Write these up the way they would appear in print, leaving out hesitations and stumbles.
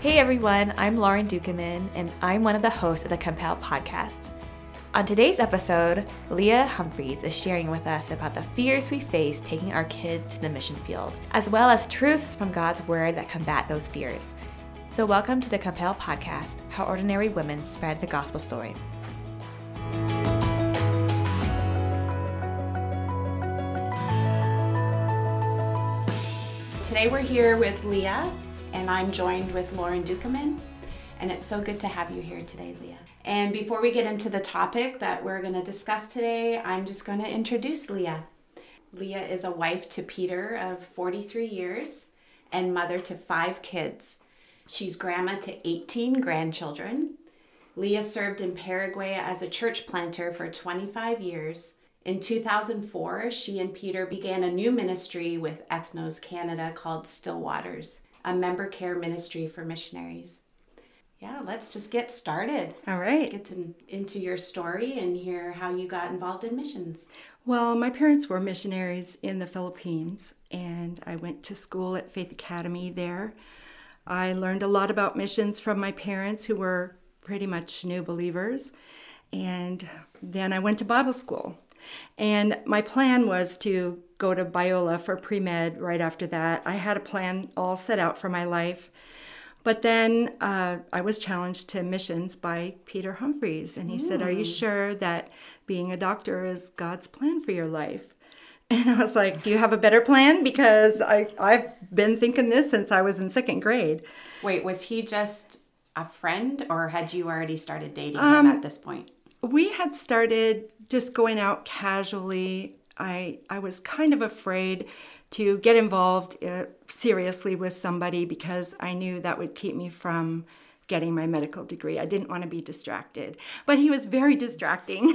Hey everyone, I'm Lauren Dukeman, and I'm one of the hosts of the COMPEL podcast. On today's episode, Leah Humphreys is sharing with us about the fears we face taking our kids to the mission field, as well as truths from God's Word that combat those fears. So welcome to the COMPEL podcast, How Ordinary Women Spread the Gospel Story. Today we're here with Leah, and I'm joined with Lauren Dukeman, and it's so good to have you here today, Leah. And before we get into the topic that we're going to discuss today, I'm just going to introduce Leah. Leah is a wife to Peter of 43 years and mother to 5 kids. She's grandma to 18 grandchildren. Leah served in Paraguay as a church planter for 25 years. In 2004, she and Peter began a new ministry with Ethnos Canada called Stillwaters, a member care ministry for missionaries. Yeah, let's just get started. All right. Get into your story and hear how you got involved in missions. Well, my parents were missionaries in the Philippines, and I went to school at Faith Academy there. I learned a lot about missions from my parents, who were pretty much new believers. And then I went to Bible school. And my plan was to go to Biola for pre-med right after that. I had a plan all set out for my life. But then I was challenged to missions by Peter Humphreys. And he said, "Are you sure that being a doctor is God's plan for your life?" And I was like, "Do you have a better plan? Because I've been thinking this since I was in 2nd grade. Wait, was he just a friend, or had you already started dating him at this point? We had started just going out casually. I was kind of afraid to get involved seriously with somebody because I knew that would keep me from getting my medical degree. I didn't want to be distracted. But he was very distracting.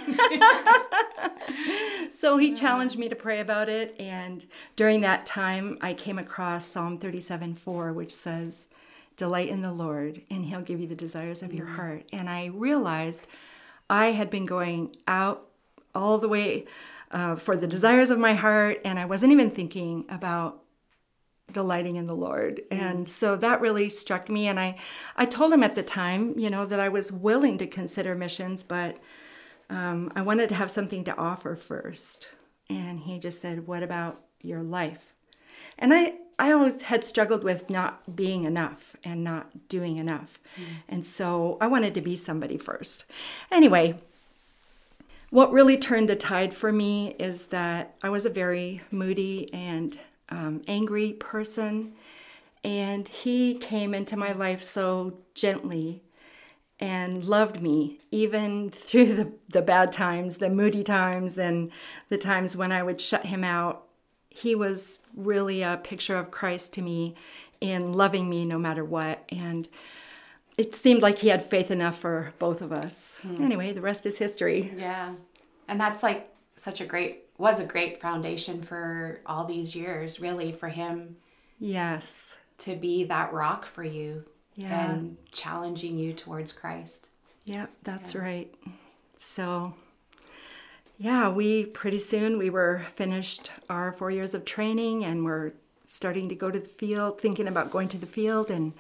So he challenged me to pray about it. And during that time, I came across Psalm 37:4, which says, "Delight in the Lord, and he'll give you the desires of your heart." And I realized I had been going out all the way for the desires of my heart, and I wasn't even thinking about delighting in the Lord. And so that really struck me. And I told him at the time, you know, that I was willing to consider missions, but I wanted to have something to offer first. And he just said, "What about your life?" And I always had struggled with not being enough and not doing enough. And so I wanted to be somebody first. Anyway, what really turned the tide for me is that I was a very moody and angry person, and he came into my life so gently and loved me, even through the bad times, the moody times, and the times when I would shut him out. He was really a picture of Christ to me in loving me no matter what, and it seemed like he had faith enough for both of us. Anyway, the rest is history. Yeah. And that's like such a great foundation for all these years, really, for him. Yes. To be that rock for you. Yeah. And challenging you towards Christ. Yep, that's right. So, yeah, pretty soon we were finished our 4 years of training, and we're starting to go to the field, thinking about going to the field, and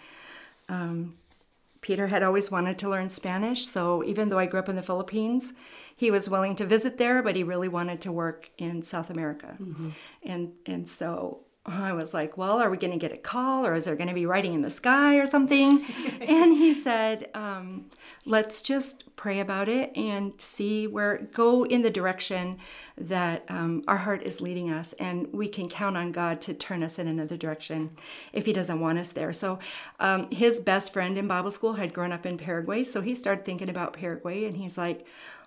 Peter had always wanted to learn Spanish, so even though I grew up in the Philippines, he was willing to visit there, but he really wanted to work in South America. And so I was like, "Well, are we going to get a call, or is there going to be writing in the sky or something?" And he said, "Let's just pray about it and see go in the direction that our heart is leading us, and we can count on God to turn us in another direction if he doesn't want us there." So his best friend in Bible school had grown up in Paraguay, so he started thinking about Paraguay, and he's like,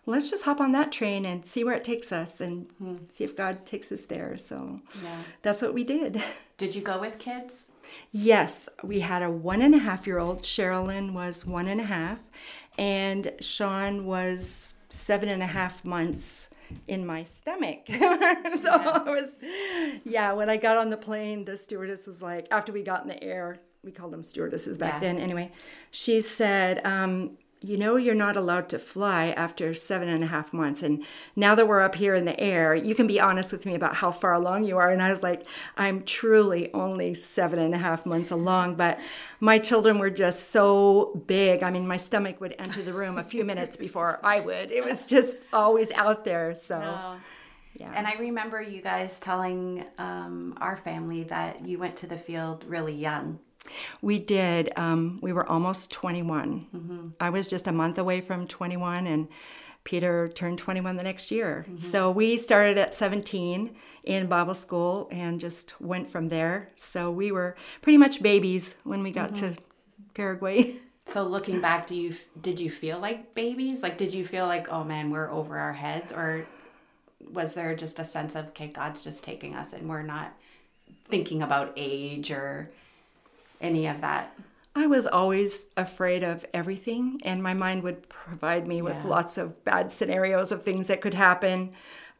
"Let's just hop on that train and see where it takes us and see if God takes us there." So that's what we did. Did you go with kids? Yes. We had a 1.5-year-old. Sherilyn was 1.5, and Sean was 7.5 months in my stomach. When I got on the plane, the stewardess was like, after we got in the air, we called them stewardesses back then anyway, she said, you know you're not allowed to fly after 7.5 months. And now that we're up here in the air, you can be honest with me about how far along you are. And I was like, I'm truly only 7.5 months along. But my children were just so big. I mean, my stomach would enter the room a few minutes before I would. It was just always out there. So, yeah. And I remember you guys telling our family that you went to the field really young. We did. We were almost 21. Mm-hmm. I was just a month away from 21, and Peter turned 21 the next year. Mm-hmm. So we started at 17 in Bible school and just went from there. So we were pretty much babies when we got to Paraguay. So looking back, did you feel like babies? Like, did you feel like, oh man, we're over our heads? Or was there just a sense of, okay, God's just taking us and we're not thinking about age or any of that? I was always afraid of everything, and my mind would provide me with lots of bad scenarios of things that could happen.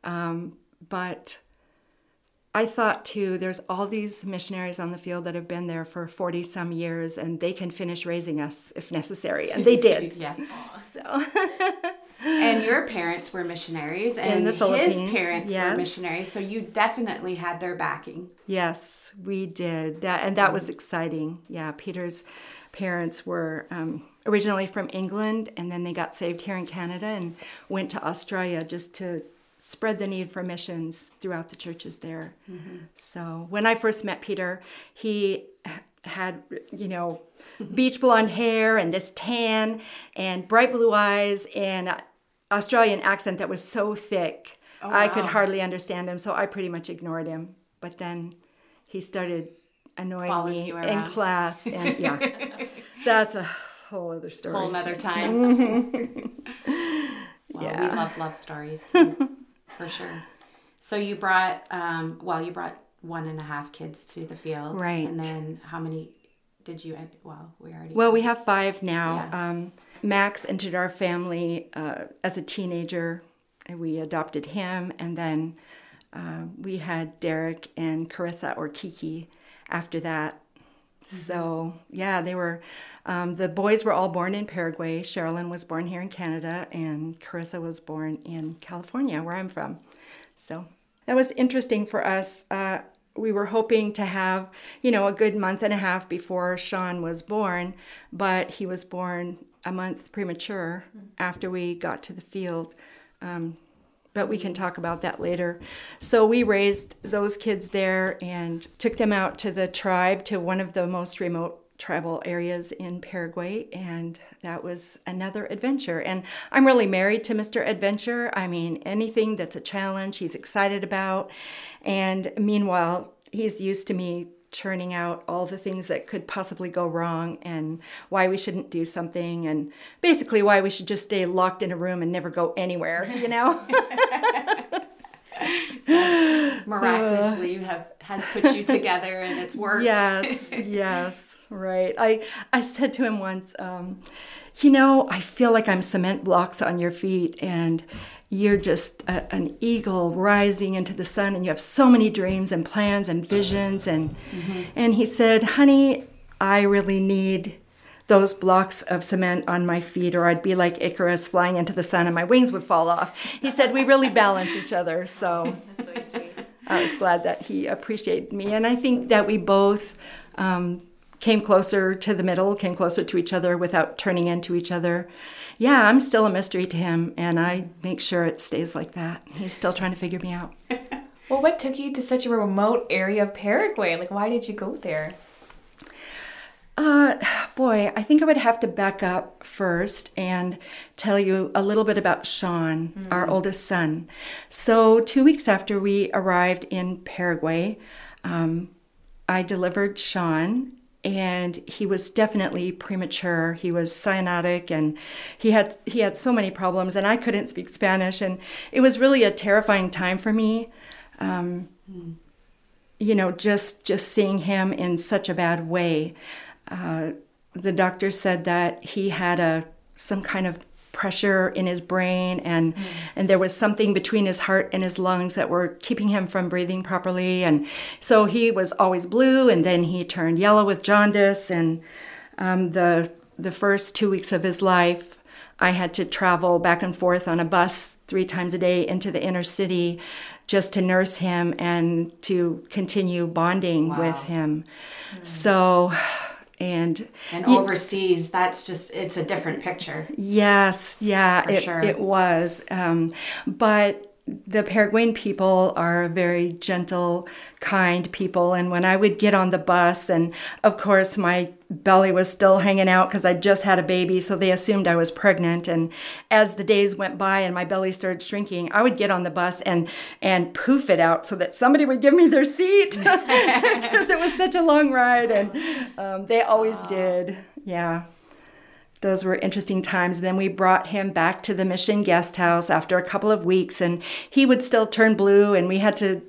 But I thought, too, there's all these missionaries on the field that have been there for 40-some years, and they can finish raising us if necessary, and they did. And your parents were missionaries, and his parents were missionaries, so you definitely had their backing. Yes, we did. That was exciting. Yeah, Peter's parents were originally from England, and then they got saved here in Canada and went to Australia just to spread the need for missions throughout the churches there. Mm-hmm. So when I first met Peter, he had, beach blonde hair and this tan and bright blue eyes and an Australian accent that was so thick. Oh, wow. I could hardly understand him, so I pretty much ignored him. But then he started annoying me in class. And that's a whole other story. Whole nother time. Well, we love stories too. For sure. So you brought, you brought 1.5 kids to the field. Right. And then how many did you end? We have 5 now. Yeah. Max entered our family as a teenager, and we adopted him. And then we had Derek and Carissa, or Kiki, after that. Mm-hmm. So, they were, the boys were all born in Paraguay. Sherilyn was born here in Canada, and Carissa was born in California, where I'm from. So that was interesting for us. We were hoping to have, a good 1.5 months before Sean was born, but he was born a month premature after we got to the field. But we can talk about that later. So we raised those kids there and took them out to the tribe, to one of the most remote tribal areas in Paraguay, and that was another adventure. And I'm really married to Mr. Adventure. I mean, anything that's a challenge, he's excited about. And meanwhile, he's used to me churning out all the things that could possibly go wrong and why we shouldn't do something, and basically why we should just stay locked in a room and never go anywhere, Miraculously has put you together, and it's worked. Yes, right. I said to him once, I feel like I'm cement blocks on your feet, and you're just an eagle rising into the sun, and you have so many dreams and plans and visions. And and he said, honey, I really need those blocks of cement on my feet, or I'd be like Icarus flying into the sun and my wings would fall off. He said, we really balance each other. So I was glad that he appreciated me. And I think that we both came closer to the middle, came closer to each other without turning into each other. Yeah, I'm still a mystery to him, and I make sure it stays like that. He's still trying to figure me out. Well, what took you to such a remote area of Paraguay? Like, why did you go there? I think I would have to back up first and tell you a little bit about Sean, our oldest son. So 2 weeks after we arrived in Paraguay, I delivered Sean, and he was definitely premature. He was cyanotic, and he had so many problems, and I couldn't speak Spanish, and it was really a terrifying time for me. Just seeing him in such a bad way. The doctor said that he had some kind of pressure in his brain, and there was something between his heart and his lungs that were keeping him from breathing properly. And so he was always blue, and then he turned yellow with jaundice. And the first 2 weeks of his life I had to travel back and forth on a bus 3 times a day into the inner city just to nurse him and to continue bonding with him. Mm-hmm. So, and overseas, that's just, it's a different picture. Yes. Yeah, it was. But the Paraguayan people are very gentle, kind people. And when I would get on the bus, and of course my belly was still hanging out because I just had a baby, so they assumed I was pregnant. And as the days went by and my belly started shrinking, I would get on the bus and poof it out so that somebody would give me their seat because it was such a long ride. And they always did. Yeah. Those were interesting times. Then we brought him back to the mission guest house after a couple of weeks, and he would still turn blue, and we had to,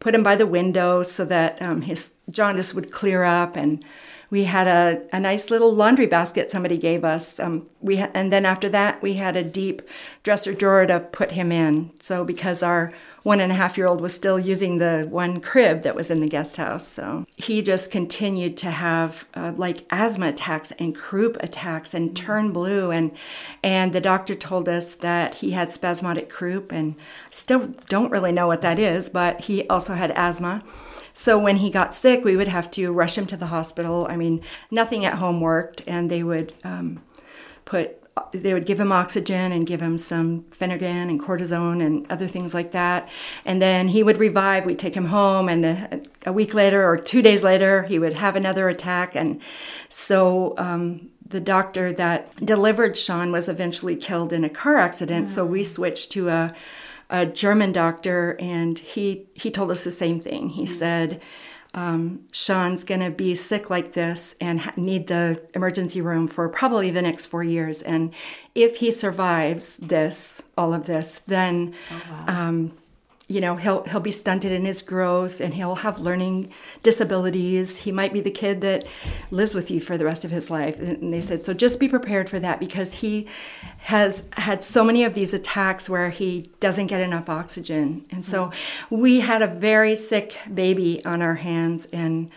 put him by the window so that his jaundice would clear up. And we had a nice little laundry basket somebody gave us. And then after that, we had a deep dresser drawer to put him in. So because our 1.5-year-old was still using the one crib that was in the guest house. So he just continued to have asthma attacks and croup attacks and turn blue. And the doctor told us that he had spasmodic croup, and still don't really know what that is, but he also had asthma. So when he got sick, we would have to rush him to the hospital. I mean, nothing at home worked, and they would they would give him oxygen and give him some Phenergan and cortisone and other things like that. And then he would revive. We'd take him home, and a week later or 2 days later, he would have another attack. And so the doctor that delivered Sean was eventually killed in a car accident. Mm-hmm. So we switched to a German doctor, and he told us the same thing. He said, Sean's going to be sick like this and need the emergency room for probably the next 4 years. And if he survives all of this, then, he'll be stunted in his growth, and he'll have learning disabilities. He might be the kid that lives with you for the rest of his life. And they said, so just be prepared for that, because he has had so many of these attacks where he doesn't get enough oxygen. And so we had a very sick baby on our hands, and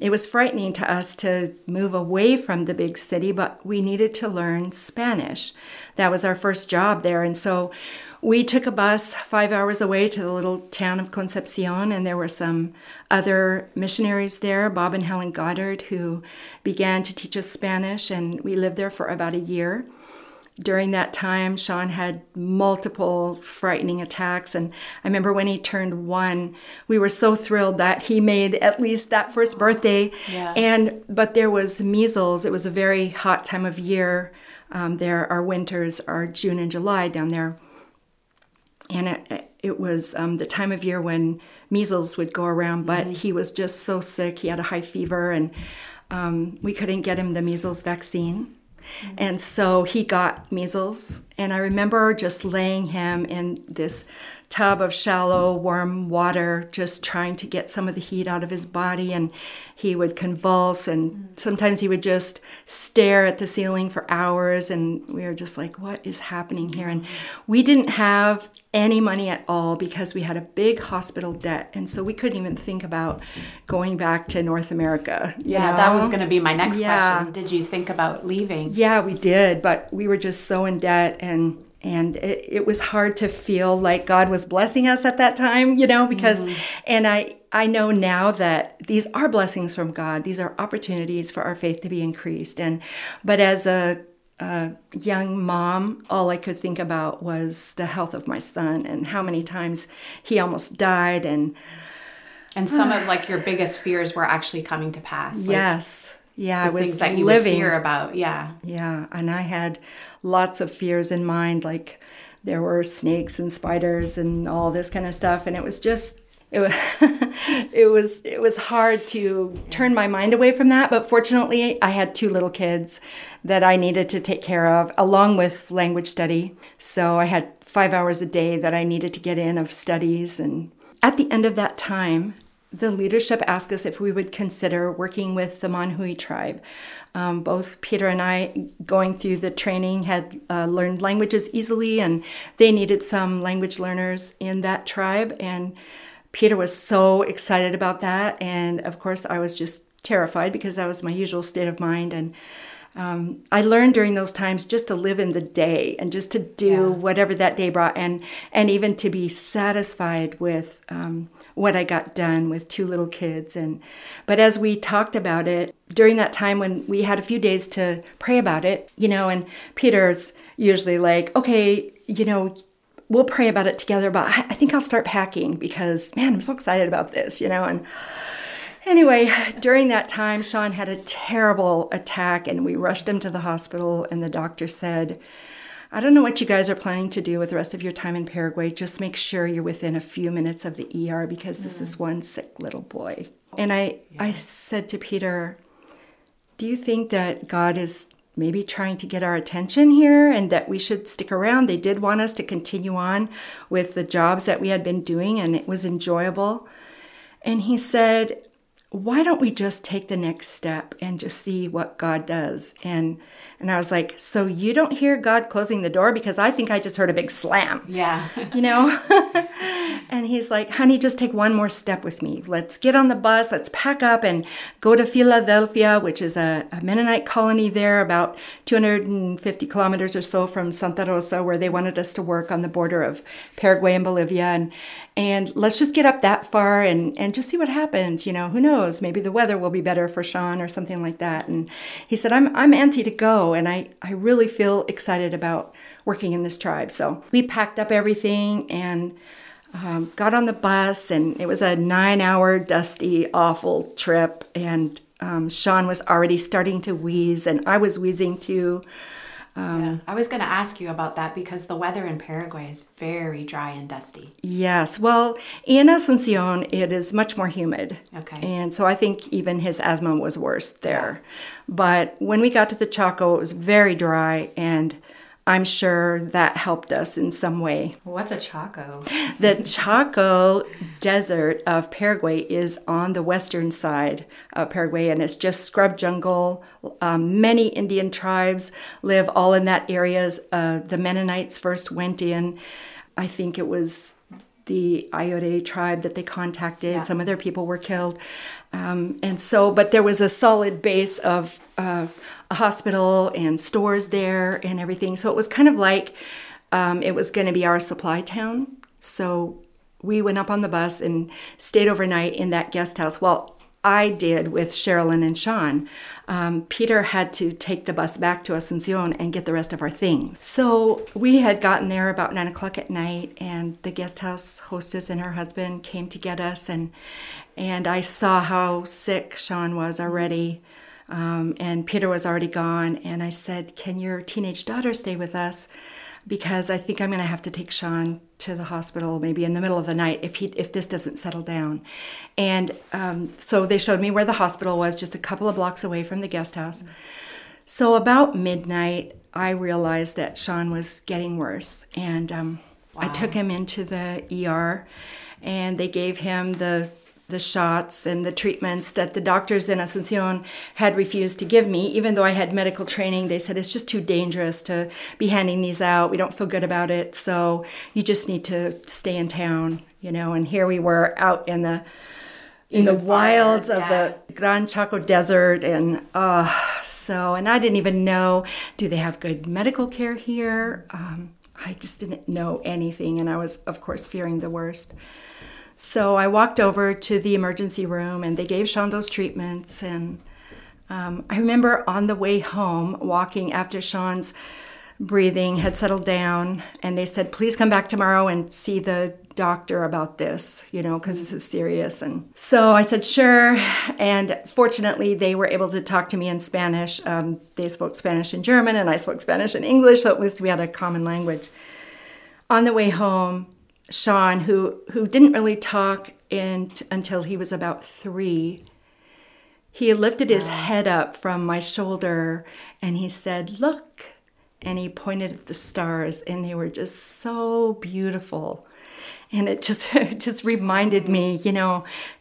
it was frightening to us to move away from the big city, but we needed to learn Spanish. That was our first job there. And so we took a bus 5 hours away to the little town of Concepcion, and there were some other missionaries there, Bob and Helen Goddard, who began to teach us Spanish, and we lived there for about a year. During that time, Sean had multiple frightening attacks, and I remember when he turned 1, we were so thrilled that he made at least that first birthday, but there was measles. It was a very hot time of year. There our winters are June and July down there. And it was the time of year when measles would go around, but he was just so sick. He had a high fever, and we couldn't get him the measles vaccine. Mm-hmm. And so he got measles. And I remember just laying him in this tub of shallow, warm water, just trying to get some of the heat out of his body. And he would convulse, and sometimes he would just stare at the ceiling for hours. And we were just like, what is happening here? And we didn't have any money at all because we had a big hospital debt. And so we couldn't even think about going back to North America. That was going to be my next question. Did you think about leaving? Yeah, we did. But we were just so in debt, and it was hard to feel like God was blessing us at that time, because, and I know now that these are blessings from God. These are opportunities for our faith to be increased. But as a young mom, all I could think about was the health of my son and how many times he almost died. And some of your biggest fears were actually coming to pass. Yes. Yeah, it was things that you living. Would hear about. Yeah. Yeah. And I had lots of fears in mind, like there were snakes and spiders and all this kind of stuff. And it was just, it was hard to turn my mind away from that. But fortunately, I had 2 little kids that I needed to take care of, along with language study. So I had 5 hours a day that I needed to get in of studies. And at the end of that time, the leadership asked us if we would consider working with the Monhui tribe. Both Peter and I, going through the training, had learned languages easily, and they needed some language learners in that tribe. And Peter was so excited about that. And of course, I was just terrified because that was my usual state of mind. And I learned during those times just to live in the day and just to do whatever that day brought, and even to be satisfied with what I got done with two little kids. But as we talked about it, during that time when we had a few days to pray about it, and Peter's usually like, okay, we'll pray about it together, but I think I'll start packing because, man, I'm so excited about this, and... Anyway, during that time, Sean had a terrible attack, and we rushed him to the hospital, and the doctor said, I don't know what you guys are planning to do with the rest of your time in Paraguay. Just make sure you're within a few minutes of the ER because this is one sick little boy. And I said to Peter, do you think that God is maybe trying to get our attention here and that we should stick around? They did want us to continue on with the jobs that we had been doing, and it was enjoyable. And he said, why don't we just take the next step and just see what God does? And I was like, so you don't hear God closing the door? Because I think I just heard a big slam. Yeah. And he's like, honey, just take one more step with me. Let's get on the bus. Let's pack up and go to Philadelphia, which is a Mennonite colony there, about 250 kilometers or so from Santa Rosa, where they wanted us to work on the border of Paraguay and Bolivia. And let's just get up that far and just see what happens. Who knows? Maybe the weather will be better for Sean or something like that. And he said, I'm antsy to go, and I really feel excited about working in this tribe. So we packed up everything and got on the bus, and it was a 9-hour, dusty, awful trip. And Sean was already starting to wheeze, and I was wheezing too. I was going to ask you about that because the weather in Paraguay is very dry and dusty. Yes. Well, in Concepcion, it is much more humid. Okay. And so I think even his asthma was worse there. But when we got to the Chaco, it was very dry, and I'm sure that helped us in some way. What's a Chaco? The Chaco Desert of Paraguay is on the western side of Paraguay, and it's just scrub jungle. Many Indian tribes live all in that area. The Mennonites first went in. I think it was the Ayode tribe that they contacted. Yeah. Some of their people were killed. But there was a solid base of a hospital and stores there and everything. So it was kind of like it was going to be our supply town. So we went up on the bus and stayed overnight in that guest house. Well, I did with Sherilyn and Sean. Peter had to take the bus back to Asunción and get the rest of our things. So we had gotten there about 9 o'clock at night, and the guest house hostess and her husband came to get us, and I saw how sick Sean was already, and Peter was already gone, and I said, can your teenage daughter stay with us? Because I think I'm going to have to take Sean to the hospital maybe in the middle of the night if this doesn't settle down. And so they showed me where the hospital was, just a couple of blocks away from the guest house. Mm-hmm. So about midnight, I realized that Sean was getting worse. And I took him into the ER, and they gave him the shots and the treatments that the doctors in Asunción had refused to give me. Even though I had medical training, they said, it's just too dangerous to be handing these out. We don't feel good about it. So you just need to stay in town, And here we were out in the wilds of the Gran Chaco Desert. And and I didn't even know, do they have good medical care here? I just didn't know anything. And I was, of course, fearing the worst. So I walked over to the emergency room, and they gave Sean those treatments. And I remember on the way home, walking after Sean's breathing had settled down, and they said, please come back tomorrow and see the doctor about this, because this is serious. And so I said, sure. And fortunately, they were able to talk to me in Spanish. They spoke Spanish and German, and I spoke Spanish and English, so at least we had a common language. On the way home, Sean, who didn't really talk until he was about 3, he lifted his head up from my shoulder, and he said, look, and he pointed at the stars, and they were just so beautiful. And it just reminded me,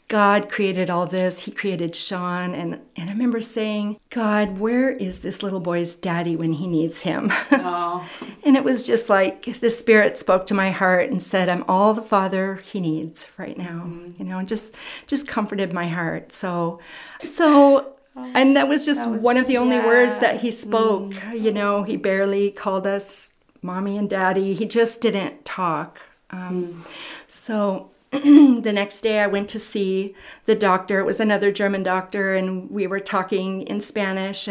God created all this. He created Sean. And I remember saying, God, where is this little boy's daddy when he needs him? Oh. And it was just like the Spirit spoke to my heart and said, I'm all the father he needs right now. Mm-hmm. And just comforted my heart. So And that was just one of the only words that he spoke. You know, he barely called us mommy and daddy. He just didn't talk. So the next day I went to see the doctor. It was another German doctor, and we were talking in Spanish,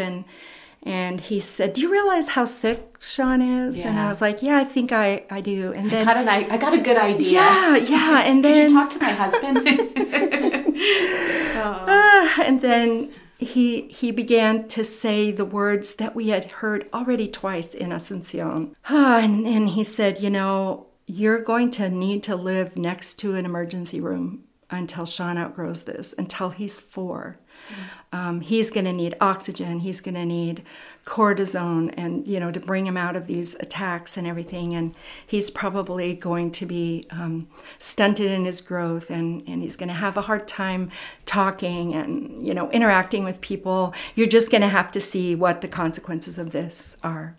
and he said, "Do you realize how sick Sean is?" Yeah. And I was like, "Yeah, I think I do." And then I got a good idea. Yeah. And then, "Did you talk to my husband?" And then he began to say the words that we had heard already twice in Asuncion. And he said, "You know, you're going to need to live next to an emergency room until Sean outgrows this, until he's 4. He's going to need oxygen. He's going to need cortisone, and to bring him out of these attacks and everything. And he's probably going to be stunted in his growth, and he's going to have a hard time talking and interacting with people. You're just going to have to see what the consequences of this are."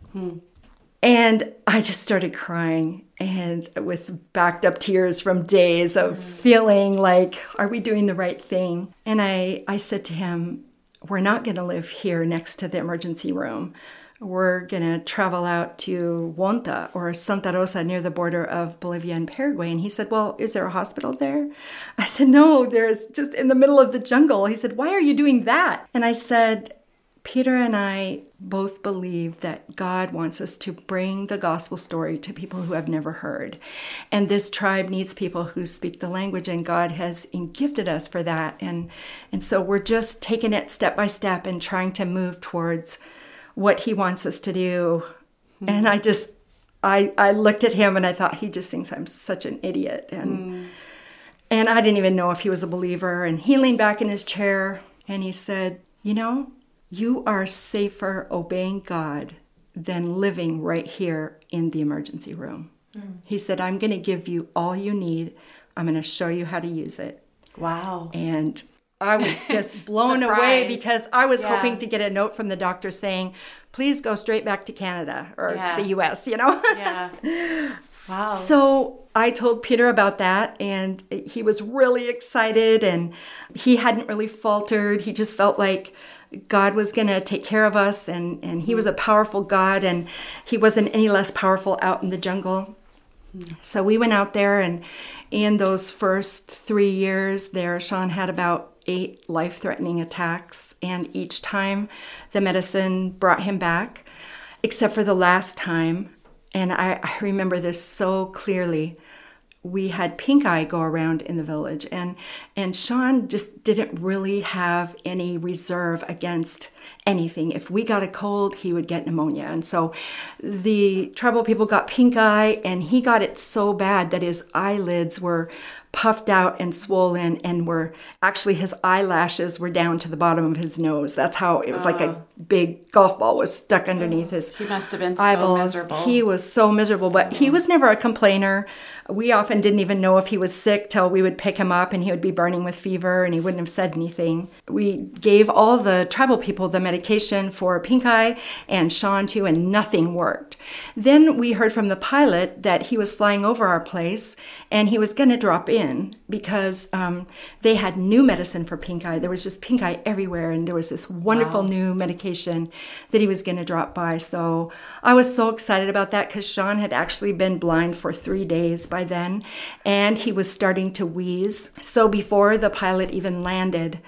And I just started crying, and with backed up tears from days of feeling like, are we doing the right thing? And I said to him, "We're not going to live here next to the emergency room. We're going to travel out to Wonta or Santa Rosa near the border of Bolivia and Paraguay." And he said, "Well, is there a hospital there?" I said, "No, there's just in the middle of the jungle." He said, "Why are you doing that?" And I said, "Peter and I both believe that God wants us to bring the gospel story to people who have never heard. And this tribe needs people who speak the language, and God has gifted us for that. And so we're just taking it step by step and trying to move towards what he wants us to do." And I looked at him and I thought, he just thinks I'm such an idiot. And I didn't even know if he was a believer. And he leaned back in his chair and he said, "You are safer obeying God than living right here in the emergency room." He said, "I'm going to give you all you need. I'm going to show you how to use it." Wow. And I was just blown away, because I was hoping to get a note from the doctor saying, "Please go straight back to Canada or the U.S., Yeah. Wow. So I told Peter about that, and he was really excited, and he hadn't really faltered. He just felt like God was going to take care of us, and he was a powerful God, and he wasn't any less powerful out in the jungle. So we went out there, and in those first 3 years there, Sean had about 8 life-threatening attacks, and each time the medicine brought him back, except for the last time. And I remember this so clearly. We had pink eye go around in the village, and Sean just didn't really have any reserve against anything. If we got a cold, he would get pneumonia. And so the tribal people got pink eye, and he got it so bad that his eyelids were puffed out and swollen, and were actually his eyelashes were down to the bottom of his nose. That's how it was, like a big golf ball was stuck underneath his eyeballs. He must have been so miserable. He was so miserable, but he was never a complainer. We often didn't even know if he was sick till we would pick him up, and he would be burning with fever, and he wouldn't have said anything. We gave all the tribal people the medication for pink eye, and Sean too, and nothing worked. Then we heard from the pilot that he was flying over our place, and he was going to drop in, because they had new medicine for pink eye. There was just pink eye everywhere, and there was this wonderful new medication that he was going to drop by. So I was so excited about that, because Sean had actually been blind for 3 days by then, and he was starting to wheeze. So before the pilot even landed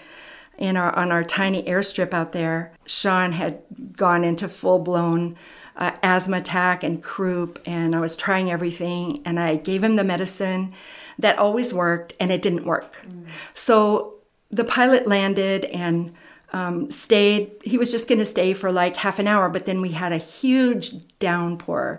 on our tiny airstrip out there, Sean had gone into full-blown asthma attack and croup, and I was trying everything, and I gave him the medicine that always worked, and it didn't work. So the pilot landed and stayed. He was just going to stay for like half an hour, but then we had a huge downpour.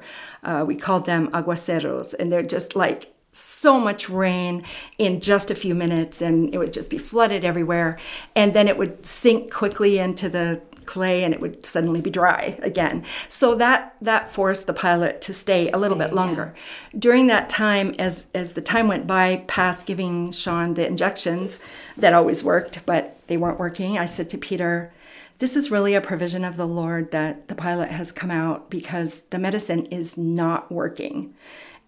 We called them aguaceros, and they're just like so much rain in just a few minutes, and it would just be flooded everywhere. And then it would sink quickly into the clay, and it would suddenly be dry again. So that forced the pilot to stay a little bit longer. During that time, as the time went by, past giving Sean the injections that always worked, but they weren't working, I said to Peter, "This is really a provision of the Lord that the pilot has come out, because the medicine is not working,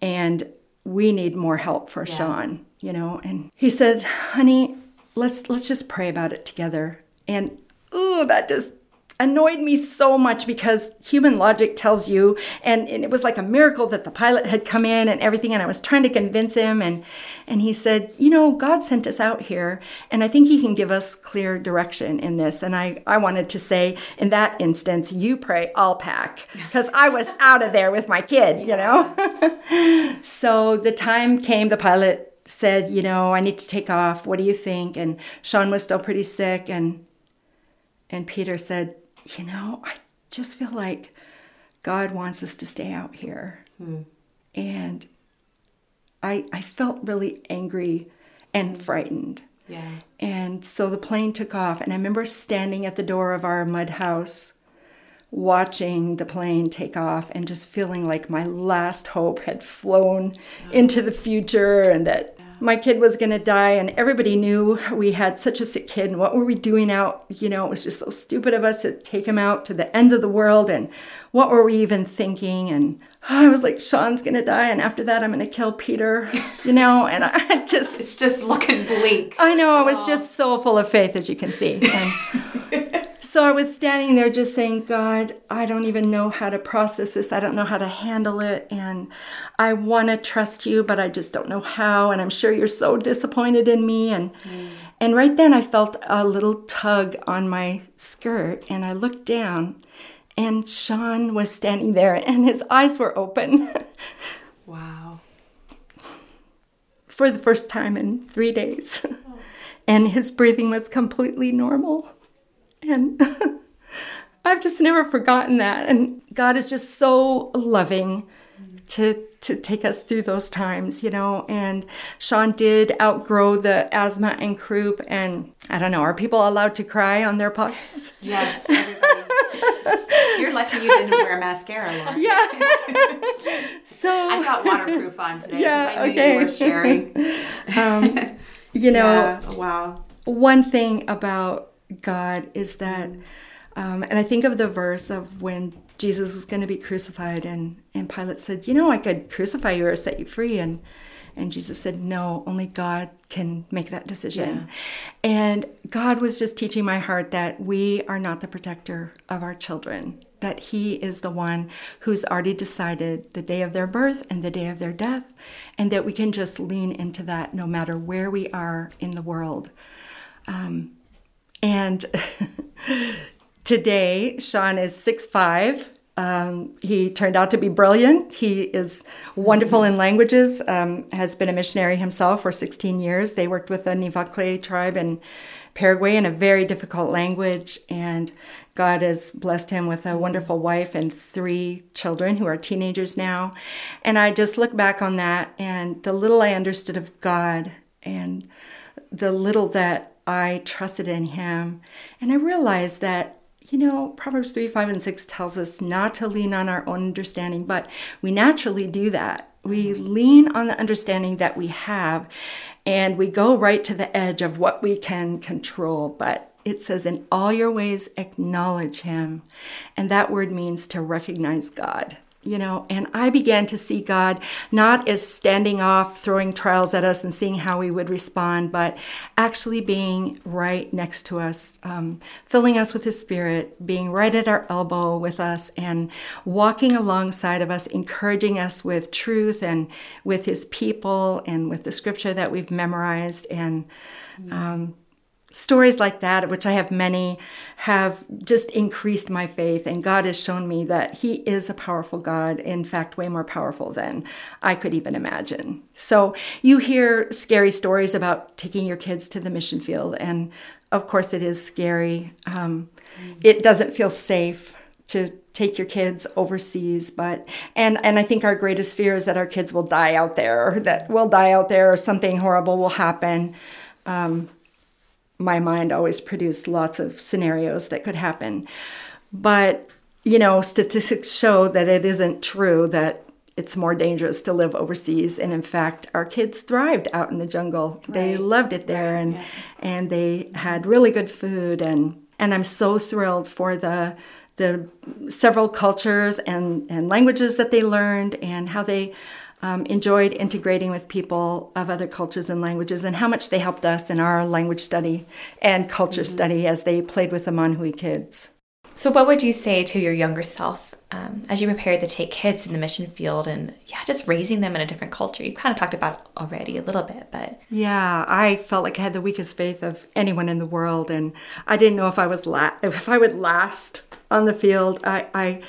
and we need more help for Sean, And he said, "Honey, let's just pray about it together." And ooh, that just annoyed me so much, because human logic tells you, and it was like a miracle that the pilot had come in and everything, and I was trying to convince him, and he said, you know, God sent us out here, and I think he can give us clear direction in this. And I wanted to say, in that instance, you pray, I'll pack, because I was out of there with my kid, you know. So the time came, the pilot said, you know, I need to take off. What do you think? And Sean was still pretty sick, and Peter said, you know, I just feel like God wants us to stay out here. Hmm. And I felt really angry and frightened. Yeah. And so the plane took off. And I remember standing at the door of our mud house, watching the plane take off, and just feeling like my last hope had flown into the future, and that my kid was going to die, and everybody knew we had such a sick kid, and what were we doing out? You know, it was just so stupid of us to take him out to the ends of the world, and what were we even thinking? And I was like, Sean's going to die, and after that I'm going to kill Peter, you know, and I just... It's just looking bleak. I know, I was just so full of faith, as you can see. And so I was standing there just saying, God, I don't even know how to process this. I don't know how to handle it. And I want to trust you, but I just don't know how. And I'm sure you're so disappointed in me. And right then I felt a little tug on my skirt. And I looked down, and Sean was standing there, and his eyes were open. Wow. For the first time in 3 days. And his breathing was completely normal. And I've just never forgotten that. And God is just so loving to take us through those times, you know. And Sean did outgrow the asthma and croup. And I don't know, are people allowed to cry on their podcasts? Yes, everybody. You're lucky you didn't wear mascara, Lauren. Yeah. So I got waterproof on today. Yeah, I knew you were sharing. You know, wow. One thing about God is that, and I think of the verse of when Jesus was going to be crucified, and Pilate said, you know, I could crucify you or set you free. And Jesus said, no, only God can make that decision. Yeah. And God was just teaching my heart that we are not the protector of our children, that he is the one who's already decided the day of their birth and the day of their death, and that we can just lean into that no matter where we are in the world. And today, Sean is 6'5". He turned out to be brilliant. He is wonderful in languages, has been a missionary himself for 16 years. They worked with the Nivacle tribe in Paraguay in a very difficult language. And God has blessed him with a wonderful wife and 3 children who are teenagers now. And I just look back on that and the little I understood of God and the little that I trusted in him. And I realized that, you know, Proverbs 3:5-6 tells us not to lean on our own understanding, but we naturally do that. We lean on the understanding that we have, and we go right to the edge of what we can control. But it says, in all your ways, acknowledge him. And that word means to recognize God. You know, and I began to see God not as standing off, throwing trials at us and seeing how we would respond, but actually being right next to us, filling us with his spirit, being right at our elbow with us and walking alongside of us, encouraging us with truth and with his people and with the scripture that we've memorized. And stories like that, which I have many, have just increased my faith. And God has shown me that he is a powerful God, in fact, way more powerful than I could even imagine. So you hear scary stories about taking your kids to the mission field. And of course, it is scary. It doesn't feel safe to take your kids overseas, but and I think our greatest fear is that our kids will die out there, or that we'll die out there, or something horrible will happen. My mind always produced lots of scenarios that could happen. But, you know, statistics show that it isn't true, that it's more dangerous to live overseas. And in fact, our kids thrived out in the jungle. Right. They loved it there, and they had really good food. And I'm so thrilled for the several cultures and languages that they learned, and how they enjoyed integrating with people of other cultures and languages, and how much they helped us in our language study and culture study as they played with the Monhui kids. So what would you say to your younger self as you prepared to take kids in the mission field and just raising them in a different culture? You kind of talked about it already a little bit, but... Yeah, I felt like I had the weakest faith of anyone in the world, and I didn't know if I was if I would last on the field. I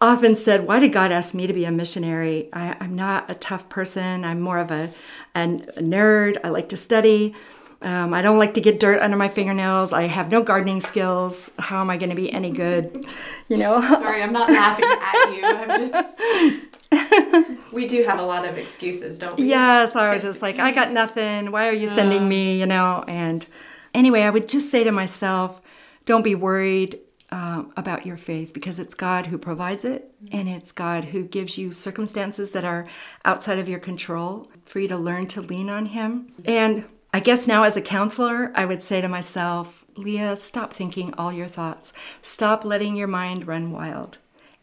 often said, why did God ask me to be a missionary? I'm not a tough person. I'm more of a nerd. I like to study. I don't like to get dirt under my fingernails. I have no gardening skills. How am I going to be any good? You know? Sorry, I'm not laughing at you. I'm just... We do have a lot of excuses, don't we? Yes, I was just like, I got nothing. Why are you sending me? You know? And anyway, I would just say to myself, don't be worried about your faith, because it's God who provides it, and it's God who gives you circumstances that are outside of your control for you to learn to lean on Him. And I guess now as a counselor, I would say to myself, Leah, stop thinking all your thoughts. Stop letting your mind run wild,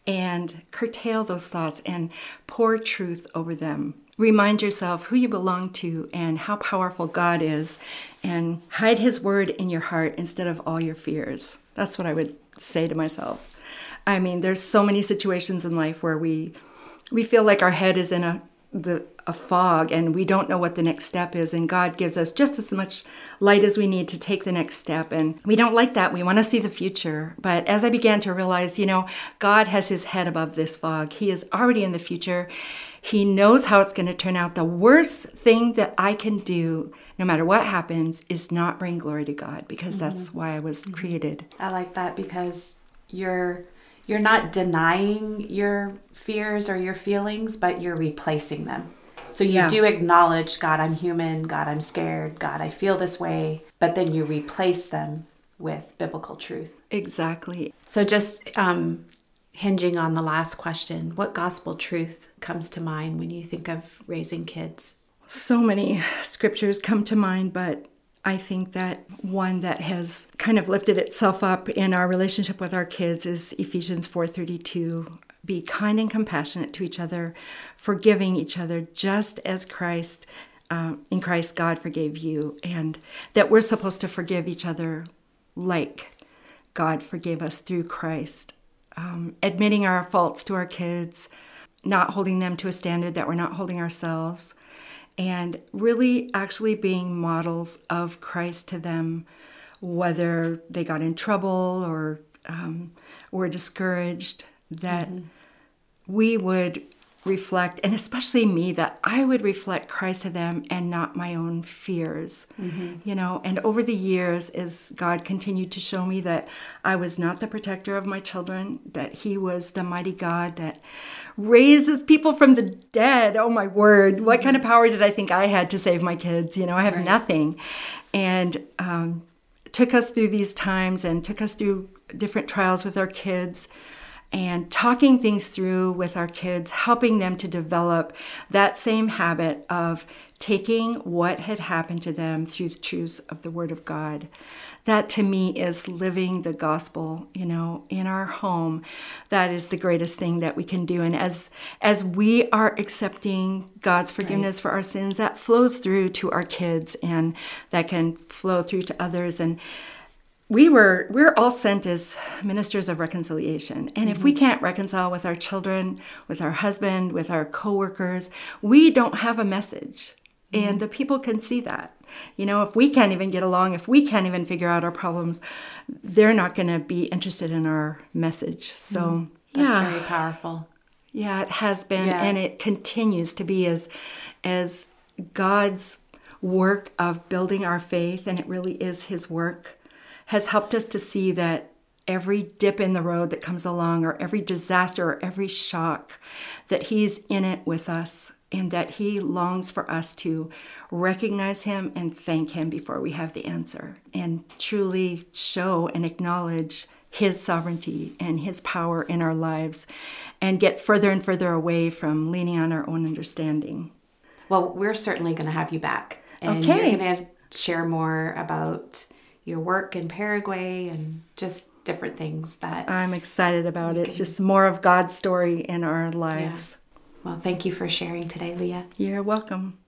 and curtail those thoughts and pour truth over them. Remind yourself who you belong to and how powerful God is, and hide His word in your heart instead of all your fears. That's what I would say to myself. I mean, there's so many situations in life where we feel like our head is in a fog and we don't know what the next step is, and God gives us just as much light as we need to take the next step, and we don't like that. We want to see the future. But as I began to realize, God has His head above this fog. He is already in the future. He knows how it's going to turn out. The worst thing that I can do, no matter what happens, is not bring glory to God, because that's why I was created. I like that, because you're not denying your fears or your feelings, but you're replacing them. So you do acknowledge, God, I'm human. God, I'm scared. God, I feel this way. But then you replace them with biblical truth. Exactly. So just hinging on the last question, what gospel truth comes to mind when you think of raising kids? So many scriptures come to mind, but I think that one that has kind of lifted itself up in our relationship with our kids is Ephesians 4:32. Be kind and compassionate to each other, forgiving each other, just as Christ, in Christ God forgave you, and that we're supposed to forgive each other like God forgave us through Christ. Admitting our faults to our kids, not holding them to a standard that we're not holding ourselves, and really actually being models of Christ to them, whether they got in trouble or were discouraged, that we would reflect, and especially me, that I would reflect Christ to them and not my own fears. And over the years, as God continued to show me that I was not the protector of my children, that He was the mighty God that raises people from the dead. Oh my word, what kind of power did I think I had to save my kids? I have nothing. And took us through these times and took us through different trials with our kids, and talking things through with our kids, helping them to develop that same habit of taking what had happened to them through the truths of the Word of God. That to me is living the gospel, in our home. That is the greatest thing that we can do. And as we are accepting God's forgiveness for our sins, that flows through to our kids, and that can flow through to others. And we're all sent as ministers of reconciliation. And if we can't reconcile with our children, with our husband, with our coworkers, we don't have a message. And the people can see that. If we can't even get along, if we can't even figure out our problems, they're not going to be interested in our message. So that's very powerful. Yeah, it has been, and it continues to be as God's work of building our faith, and it really is His work, has helped us to see that every dip in the road that comes along, or every disaster, or every shock, that He's in it with us, and that He longs for us to recognize Him and thank Him before we have the answer, and truly show and acknowledge His sovereignty and His power in our lives, and get further and further away from leaning on our own understanding. Well, we're certainly going to have you back. And you're going to share more about your work in Paraguay and just different things that I'm excited about. It's just more of God's story in our lives. Well, thank you for sharing today, Leah. You're welcome.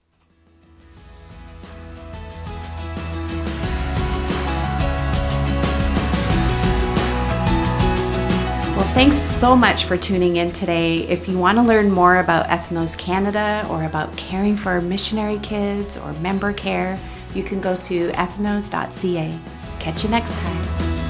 Well, thanks so much for tuning in today. If you want to learn more about Ethnos Canada or about caring for missionary kids or member care, you can go to ethnos.ca. Catch you next time.